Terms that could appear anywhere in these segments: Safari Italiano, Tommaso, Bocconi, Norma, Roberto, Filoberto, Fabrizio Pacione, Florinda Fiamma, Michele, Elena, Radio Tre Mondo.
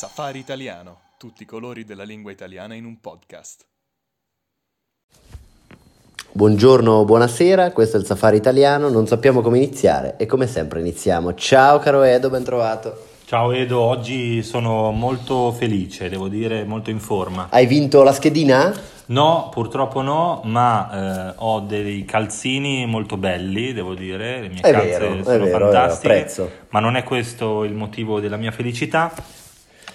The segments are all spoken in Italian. Safari Italiano, tutti i colori della lingua italiana in un podcast. Buongiorno, buonasera, questo è il Safari Italiano, non sappiamo come iniziare e come sempre iniziamo. Ciao caro Edo, ben trovato. Ciao Edo, oggi sono molto felice, devo dire molto in forma. Hai vinto la schedina? No, purtroppo no, ma ho dei calzini molto belli, devo dire, le mie calze sono fantastiche, ma non è questo il motivo della mia felicità.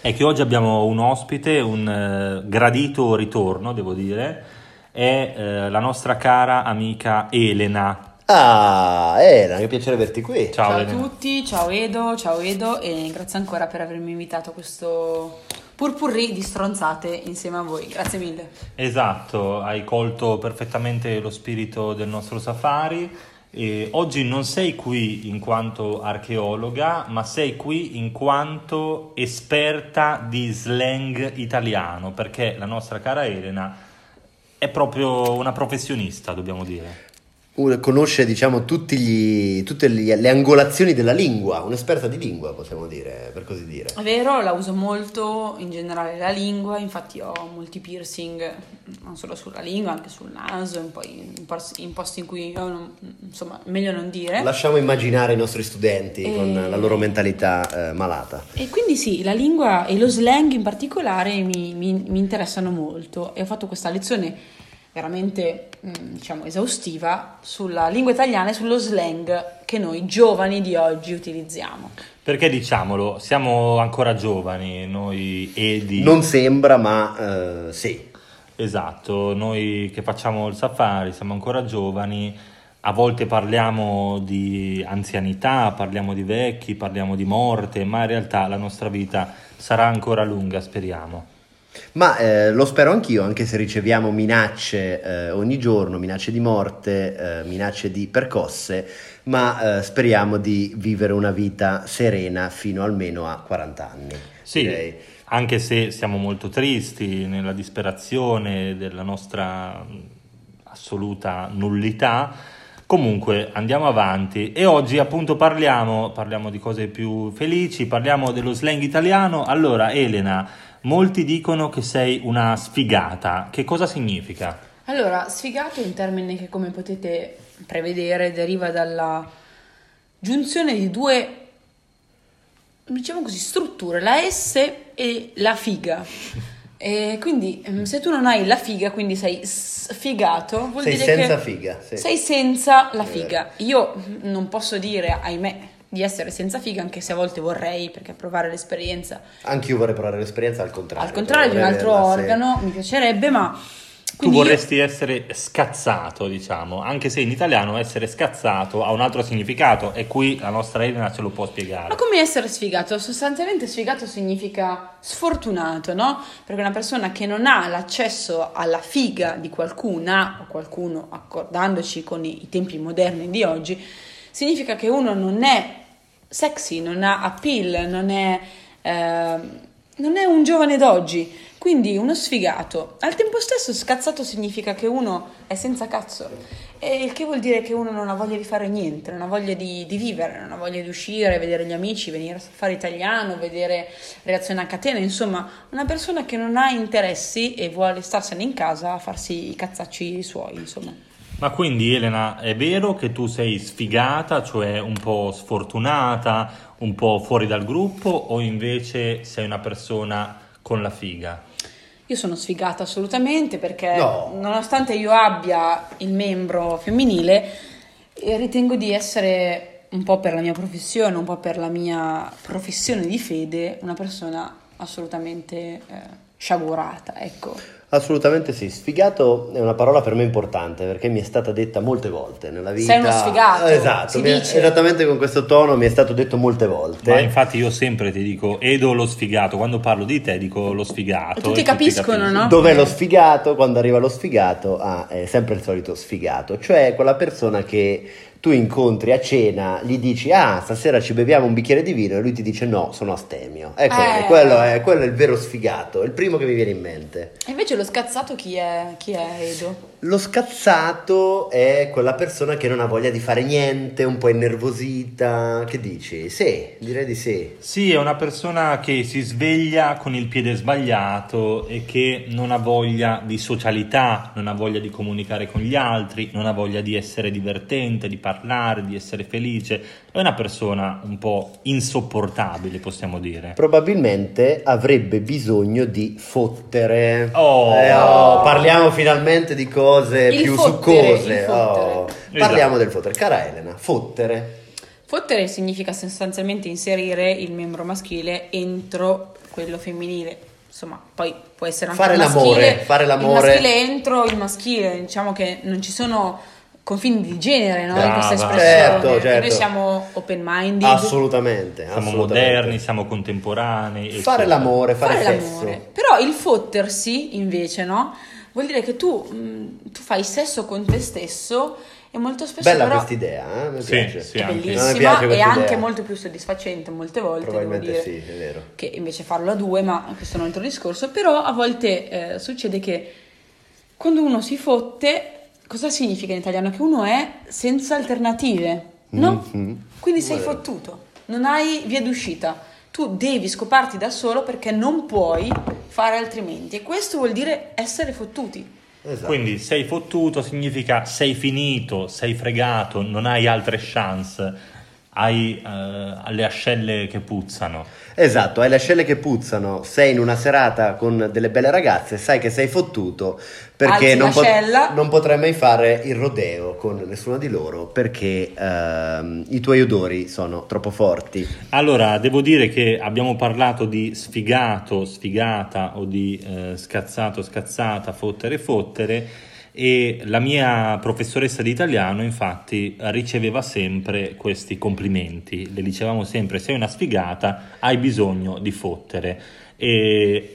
È che oggi abbiamo un ospite, un gradito ritorno, devo dire, è la nostra cara amica Elena. Ah, Elena, che piacere averti qui. Ciao a tutti, ciao Edo e grazie ancora per avermi invitato a questo purpurri di stronzate insieme a voi. Grazie mille. Esatto, hai colto perfettamente lo spirito del nostro Safari e oggi non sei qui in quanto archeologa, ma sei qui in quanto esperta di slang italiano, perché la nostra cara Elena è proprio una professionista, dobbiamo dire. Conosce, diciamo, tutte le angolazioni della lingua, un'esperta di lingua, possiamo dire, per così dire. È vero, la uso molto, in generale la lingua, infatti ho molti piercing, non solo sulla lingua, anche sul naso, poi in posti in cui meglio non dire. Lasciamo immaginare i nostri studenti con la loro mentalità malata. E quindi sì, la lingua e lo slang in particolare mi interessano molto e ho fatto questa lezione veramente, diciamo, esaustiva sulla lingua italiana e sullo slang che noi giovani di oggi utilizziamo. Perché diciamolo, siamo ancora giovani, noi Edi. Non sembra, ma sì. Esatto, noi che facciamo il Safari siamo ancora giovani, a volte parliamo di anzianità, parliamo di vecchi, parliamo di morte, ma in realtà la nostra vita sarà ancora lunga, speriamo. Ma lo spero anch'io, anche se riceviamo minacce ogni giorno, minacce di morte, minacce di percosse, ma speriamo di vivere una vita serena fino almeno a 40 anni. Sì, direi. Anche se siamo molto tristi nella disperazione della nostra assoluta nullità, comunque andiamo avanti e oggi appunto parliamo di cose più felici, parliamo dello slang italiano. Allora Elena, molti dicono che sei una sfigata, che cosa significa? Allora, sfigato è un termine che, come potete prevedere, deriva dalla giunzione di due, diciamo così, strutture, la S e la figa. E quindi se tu non hai la figa, quindi sei sfigato, vuol dire che sei senza figa. Sì. Sei senza la figa. Io non posso dire, ahimè, di essere senza figa, anche se a volte vorrei, perché provare l'esperienza. Anche io vorrei provare l'esperienza al contrario di un altro organo, mi piacerebbe, ma quindi tu vorresti essere scazzato, diciamo, anche se in italiano essere scazzato ha un altro significato e qui la nostra Elena ce lo può spiegare. Ma come essere sfigato? Sostanzialmente sfigato significa sfortunato, no? Perché una persona che non ha l'accesso alla figa di qualcuna o qualcuno, accordandoci con i tempi moderni di oggi, significa che uno non è sexy, non ha appeal, non è un giovane d'oggi, quindi uno sfigato. Al tempo stesso scazzato significa che uno è senza cazzo, e il che vuol dire che uno non ha voglia di fare niente, non ha voglia di vivere, non ha voglia di uscire, vedere gli amici, venire a fare italiano, vedere Reazione a Catena, insomma una persona che non ha interessi e vuole starsene in casa a farsi i cazzacci suoi, insomma. Ma quindi Elena, è vero che tu sei sfigata, cioè un po' sfortunata, un po' fuori dal gruppo, o invece sei una persona con la figa? Io sono sfigata assolutamente, perché nonostante io abbia il membro femminile, ritengo di essere, un po' per la mia professione, un po' per la mia professione di fede, una persona assolutamente sciagurata, ecco. Assolutamente sì, sfigato è una parola per me importante perché mi è stata detta molte volte nella vita. Sei uno sfigato, esatto, esattamente con questo tono mi è stato detto molte volte. Ma infatti io sempre ti dico Edo lo sfigato, quando parlo di te dico lo sfigato. Tutti capiscono, no? Dov'è lo sfigato? Quando arriva lo sfigato, è sempre il solito sfigato, cioè quella persona che tu incontri a cena, gli dici stasera ci beviamo un bicchiere di vino e lui ti dice no, sono astemio. Ecco, quello è il vero sfigato, è il primo che mi viene in mente. E invece lo scazzato chi è, Edo? Lo scazzato è quella persona che non ha voglia di fare niente, un po' innervosita. Che dici? Sì, direi di sì. Sì, è una persona che si sveglia con il piede sbagliato e che non ha voglia di socialità, non ha voglia di comunicare con gli altri, non ha voglia di essere divertente, di parlare, di essere felice. È una persona un po' insopportabile, possiamo dire. Probabilmente avrebbe bisogno di fottere. Parliamo finalmente di cose più succose. Parliamo del fottere. Cara Elena, fottere. Fottere significa sostanzialmente inserire il membro maschile entro quello femminile. Insomma, poi può essere anche fare l'amore, maschile, fare l'amore. Il maschile entro il maschile. Diciamo che non ci sono confini di genere, no? Brava. In questa espressione. Certo. Noi siamo open-minded. Assolutamente. Siamo moderni, siamo contemporanei. Fare l'amore, fare sesso. L'amore. Però il fottersi, invece, no? Vuol dire che tu fai sesso con te stesso e molto spesso bella però... questa idea, mi piace. Sì, è bellissima e anche molto più soddisfacente molte volte. Probabilmente devo dire, sì, è vero. Che invece farlo a due, ma questo è un altro discorso. Però a volte succede che quando uno si fotte... Cosa significa in italiano? Che uno è senza alternative, no? Mm-hmm. Quindi sei fottuto, non hai via d'uscita. Tu devi scoparti da solo perché non puoi fare altrimenti. E questo vuol dire essere fottuti. Esatto. Quindi sei fottuto significa sei finito, sei fregato, non hai altre chance. Hai le ascelle che puzzano. Esatto, hai le ascelle che puzzano. Sei in una serata con delle belle ragazze, sai che sei fottuto perché non potrai mai fare il rodeo con nessuna di loro perché i tuoi odori sono troppo forti. Allora, devo dire che abbiamo parlato di sfigato, sfigata o di scazzato, scazzata, fottere, fottere. E la mia professoressa di italiano infatti riceveva sempre questi complimenti, le dicevamo sempre sei una sfigata, hai bisogno di fottere e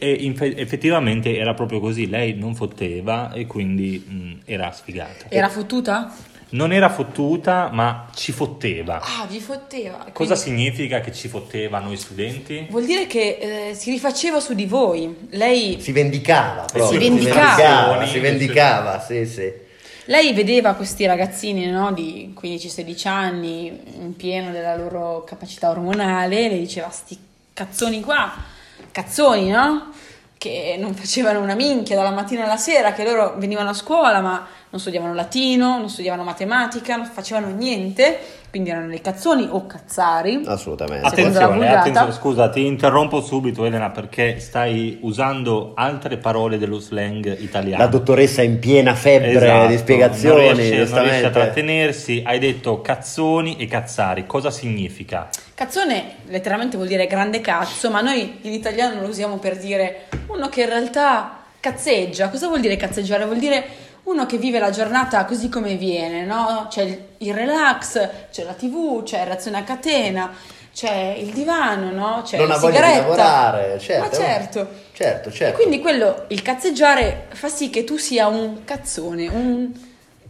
effettivamente era proprio così, lei non fotteva e quindi era sfigata. Era fottuta? Non era fottuta ma ci fotteva. Ah, vi fotteva. Quindi... Cosa significa che ci fotteva noi studenti? Vuol dire che si rifaceva su di voi. Lei si vendicava proprio. Si vendicava, sì. Lei vedeva questi ragazzini, no, di 15-16 anni in pieno della loro capacità ormonale, le diceva sti cazzoni qua, cazzoni, no? Che non facevano una minchia dalla mattina alla sera, che loro venivano a scuola ma non studiavano latino, non studiavano matematica, non facevano niente, quindi erano dei cazzoni o cazzari. Assolutamente. Attenzione, scusa, ti interrompo subito Elena perché stai usando altre parole dello slang italiano. La dottoressa è in piena febbre di spiegazioni. Non riesce a trattenersi, hai detto cazzoni e cazzari, cosa significa? Cazzone letteralmente vuol dire grande cazzo, ma noi in italiano lo usiamo per dire uno che in realtà cazzeggia. Cosa vuol dire cazzeggiare? Vuol dire uno che vive la giornata così come viene, no? C'è il relax, c'è la TV, c'è la reazione a catena, c'è il divano, no? C'è la sigaretta. Non ha voglia di lavorare, certo. Ma certo. E quindi quello, il cazzeggiare, fa sì che tu sia un cazzone, un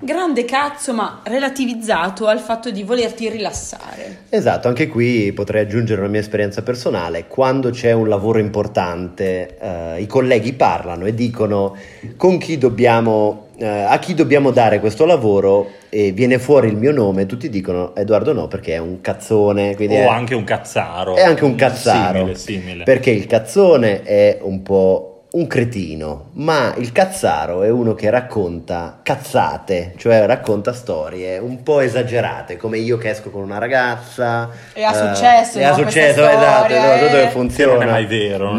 grande cazzo, ma relativizzato al fatto di volerti rilassare. Esatto, anche qui potrei aggiungere una mia esperienza personale. Quando c'è un lavoro importante, i colleghi parlano e dicono con chi dobbiamo, a chi dobbiamo dare questo lavoro e viene fuori il mio nome, tutti dicono Edoardo no perché è un cazzone. O anche un cazzaro. È anche un cazzaro. Simile. Perché il cazzone è un po' un cretino, ma il cazzaro è uno che racconta cazzate, cioè racconta storie un po' esagerate, come io che esco con una ragazza e ha successo, e no? Ha successo, esatto, tutto funziona. Non è mai vero,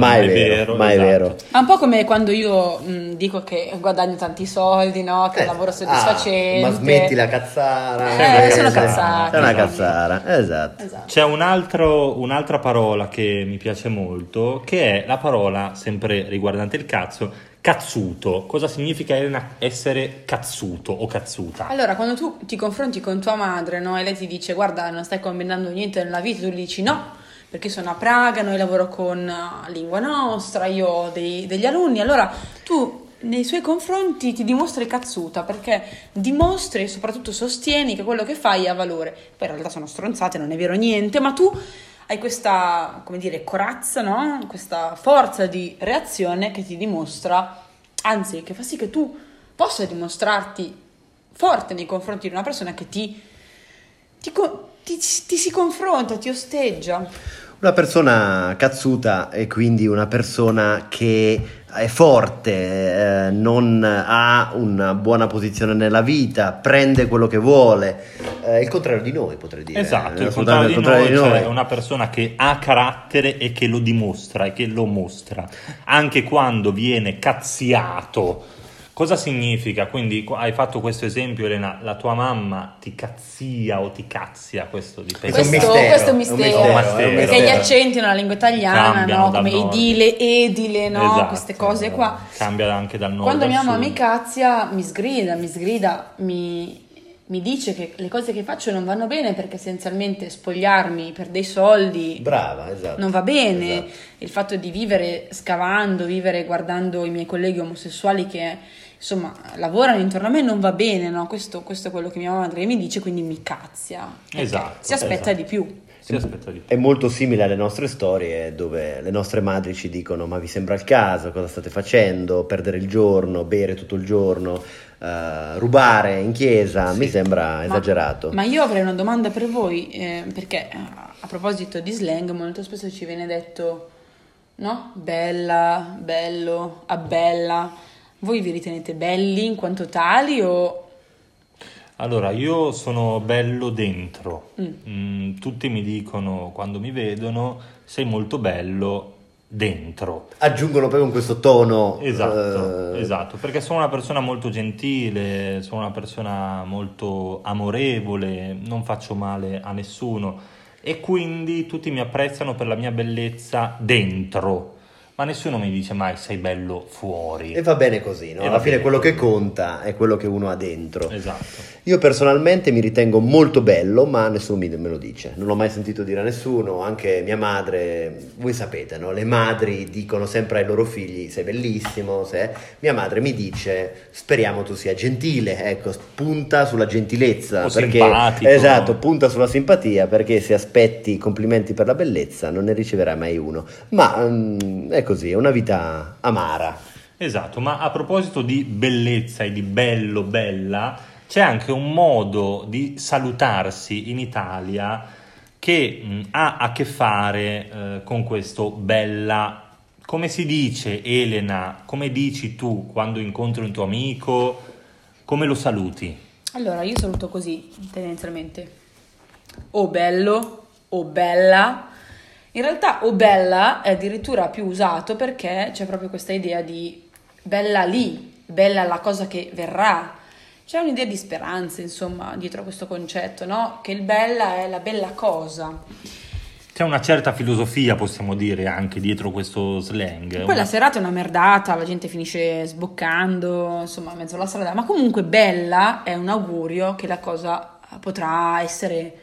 mai vero. È un po' come quando io dico che guadagno tanti soldi, no, che lavoro soddisfacente. Ma smetti la cazzara. Sono cazzata. È una cazzara, esatto. C'è un'altra parola che mi piace molto, che è la parola sempre riguardante il cazzo, cazzuto. Cosa significa essere cazzuto o cazzuta? Allora, quando tu ti confronti con tua madre, no, e lei ti dice "Guarda, non stai combinando niente nella vita", tu gli dici "No, perché sono a Praga, noi lavoro con lingua nostra, io ho degli alunni". Allora, tu nei suoi confronti ti dimostri cazzuta perché dimostri e soprattutto sostieni che quello che fai ha valore. Poi in realtà sono stronzate, non è vero niente, ma tu hai questa, come dire, corazza, no? Questa forza di reazione che ti dimostra, anzi, che fa sì che tu possa dimostrarti forte nei confronti di una persona che ti si confronta, ti osteggia. Una persona cazzuta è quindi una persona che è forte, non ha una buona posizione nella vita, prende quello che vuole, il contrario di noi, potrei dire. Esatto, il contrario di noi. Cioè una persona che ha carattere e che lo dimostra e che lo mostra, anche quando viene cazziato. Cosa significa? Quindi hai fatto questo esempio, Elena, la tua mamma ti cazzia o ti cazzia, questo dipende. Questo è un mistero. Perché gli accenti nella lingua italiana, cambiano, no? Come idile, edile, no? Esatto, queste cose qua. Cambia anche dal nord. Quando mia mamma mi cazzia, mi sgrida, mi dice che le cose che faccio non vanno bene, perché essenzialmente spogliarmi per dei soldi, brava, esatto, non va bene, esatto. Il fatto di vivere scavando, vivere guardando i miei colleghi omosessuali che insomma lavorano intorno a me non va bene, no? Questo è quello che mia madre mi dice, quindi mi cazzia, esatto, si aspetta, esatto, di più. È molto simile alle nostre storie, dove le nostre madri ci dicono: ma vi sembra il caso, cosa state facendo, perdere il giorno, bere tutto il giorno, rubare in chiesa, sì. Mi sembra esagerato. Ma io avrei una domanda per voi, perché a proposito di slang molto spesso ci viene detto, no? Bella, bello, abbella. Voi vi ritenete belli in quanto tali o... Allora, io sono bello dentro, tutti mi dicono quando mi vedono sei molto bello dentro. Aggiungono poi con questo tono. Esatto, perché sono una persona molto gentile, sono una persona molto amorevole, non faccio male a nessuno e quindi tutti mi apprezzano per la mia bellezza dentro. Ma nessuno mi dice mai sei bello fuori. E va bene così, no? Alla fine quello che conta è quello che uno ha dentro. Esatto. Io personalmente mi ritengo molto bello, ma nessuno me lo dice. Non l'ho mai sentito dire a nessuno, anche mia madre. Voi sapete, no? Le madri dicono sempre ai loro figli sei bellissimo, sei... Mia madre mi dice speriamo tu sia gentile, ecco, punta sulla gentilezza. O perché... simpatico. Esatto, punta sulla simpatia, perché se aspetti complimenti per la bellezza non ne riceverai mai uno. Ma ecco, così, è una vita amara. Esatto, ma a proposito di bellezza e di bello, bella, c'è anche un modo di salutarsi in Italia che ha a che fare con questo bella. Come si dice, Elena? Come dici tu quando incontri un tuo amico? Come lo saluti? Allora, io saluto così, tendenzialmente. O bello, o bella. In realtà o bella è addirittura più usato, perché c'è proprio questa idea di bella lì, bella la cosa che verrà. C'è un'idea di speranza, insomma, dietro a questo concetto, no? Che il bella è la bella cosa. C'è una certa filosofia, possiamo dire, anche dietro questo slang. Poi la serata è una merdata, la gente finisce sboccando, insomma, mezzo alla strada. Ma comunque bella è un augurio che la cosa potrà essere...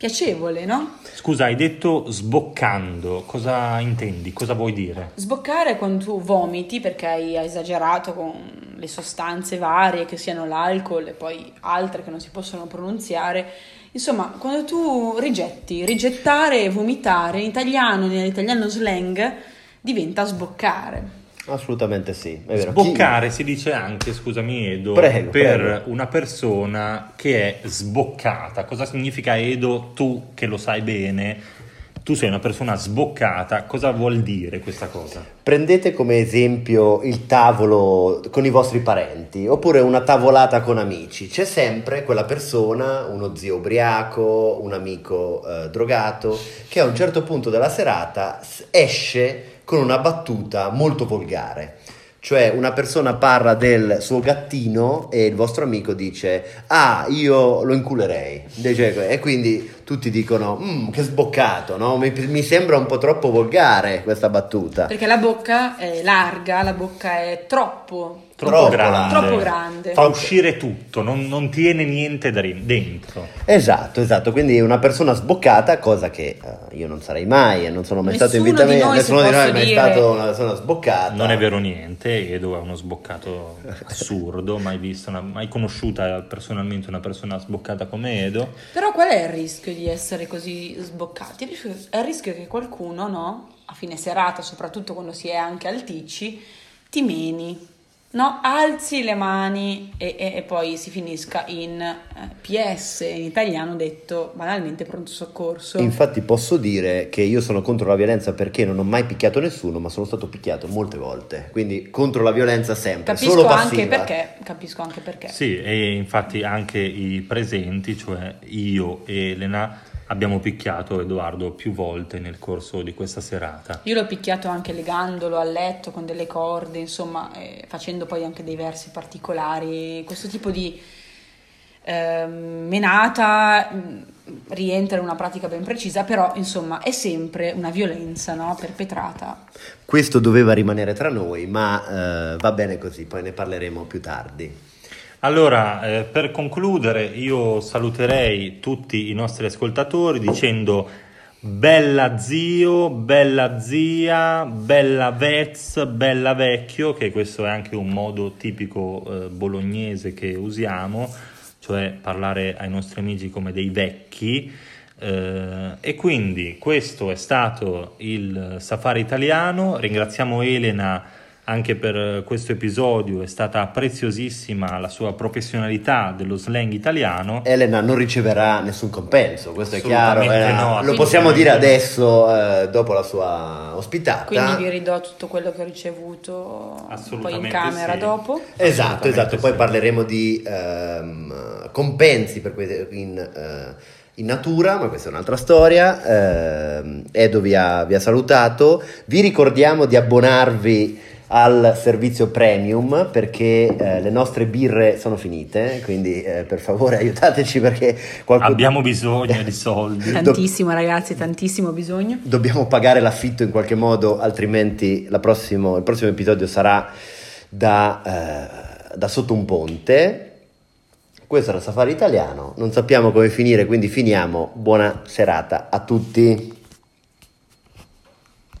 piacevole, no? Scusa, hai detto sboccando, cosa intendi? Cosa vuoi dire? Sboccare è quando tu vomiti perché hai esagerato con le sostanze varie, che siano l'alcol e poi altre che non si possono pronunziare. Insomma, quando tu rigetti, rigettare e vomitare, in italiano, nell'italiano slang, diventa sboccare. Assolutamente sì, è vero. Sboccare si dice anche, scusami Edo, prego. Una persona che è sboccata. Cosa significa, Edo, tu che lo sai bene? Tu sei una persona sboccata, cosa vuol dire questa cosa? Prendete come esempio il tavolo con i vostri parenti, oppure una tavolata con amici. C'è sempre quella persona, uno zio ubriaco, un amico drogato, che a un certo punto della serata esce con una battuta molto volgare. Cioè una persona parla del suo gattino e il vostro amico dice ah, io lo inculerei. E quindi tutti dicono che sboccato, no? Mi sembra un po' troppo volgare questa battuta. Perché la bocca è larga, la bocca è troppo grande. Fa uscire tutto, non tiene niente dentro. Esatto, quindi una persona sboccata, cosa che io non sarei mai, e non sono mai stato in vita mia, nessuno di noi è mai stato una persona sboccata. Non è vero niente, Edo è uno sboccato assurdo, mai conosciuta personalmente una persona sboccata come Edo. Però qual è il rischio di essere così sboccati? È il rischio che qualcuno, no? A fine serata, soprattutto quando si è anche alticci, ti meni. no? Alzi le mani e poi si finisca in PS, in italiano detto banalmente pronto soccorso. Infatti posso dire che io sono contro la violenza perché non ho mai picchiato nessuno, ma sono stato picchiato molte volte, quindi contro la violenza sempre, solo passiva. Capisco anche perché. Sì, e infatti anche i presenti, cioè io e Elena, abbiamo picchiato Edoardo più volte nel corso di questa serata. Io l'ho picchiato anche legandolo al letto con delle corde, insomma, facendo poi anche dei versi particolari. Questo tipo di menata rientra in una pratica ben precisa, però insomma è sempre una violenza, no? Perpetrata. Questo doveva rimanere tra noi, ma va bene così, poi ne parleremo più tardi. Allora, per concludere io saluterei tutti i nostri ascoltatori dicendo bella zio, bella zia, bella vez, bella vecchio, che questo è anche un modo tipico bolognese che usiamo, cioè parlare ai nostri amici come dei vecchi, e quindi questo è stato il Safari Italiano. Ringraziamo Elena anche per questo episodio, è stata preziosissima la sua professionalità dello slang italiano. Elena non riceverà nessun compenso, questo è chiaro, no, lo possiamo dire adesso, dopo la sua ospitata. Quindi vi ridò tutto quello che ho ricevuto poi in camera, sì. Dopo. Esatto, poi sì. Parleremo di compensi per in natura, ma questa è un'altra storia. Edo vi ha salutato, vi ricordiamo di abbonarvi al servizio premium perché le nostre birre sono finite, quindi per favore aiutateci perché abbiamo bisogno di soldi, tantissimo ragazzi, tantissimo bisogno, dobbiamo pagare l'affitto in qualche modo, altrimenti il prossimo episodio sarà da sotto un ponte. Questo era Safari Italiano, non sappiamo come finire, quindi finiamo. Buona serata a tutti.